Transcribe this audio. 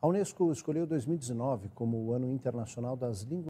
A Unesco escolheu 2019 como o Ano Internacional das Línguas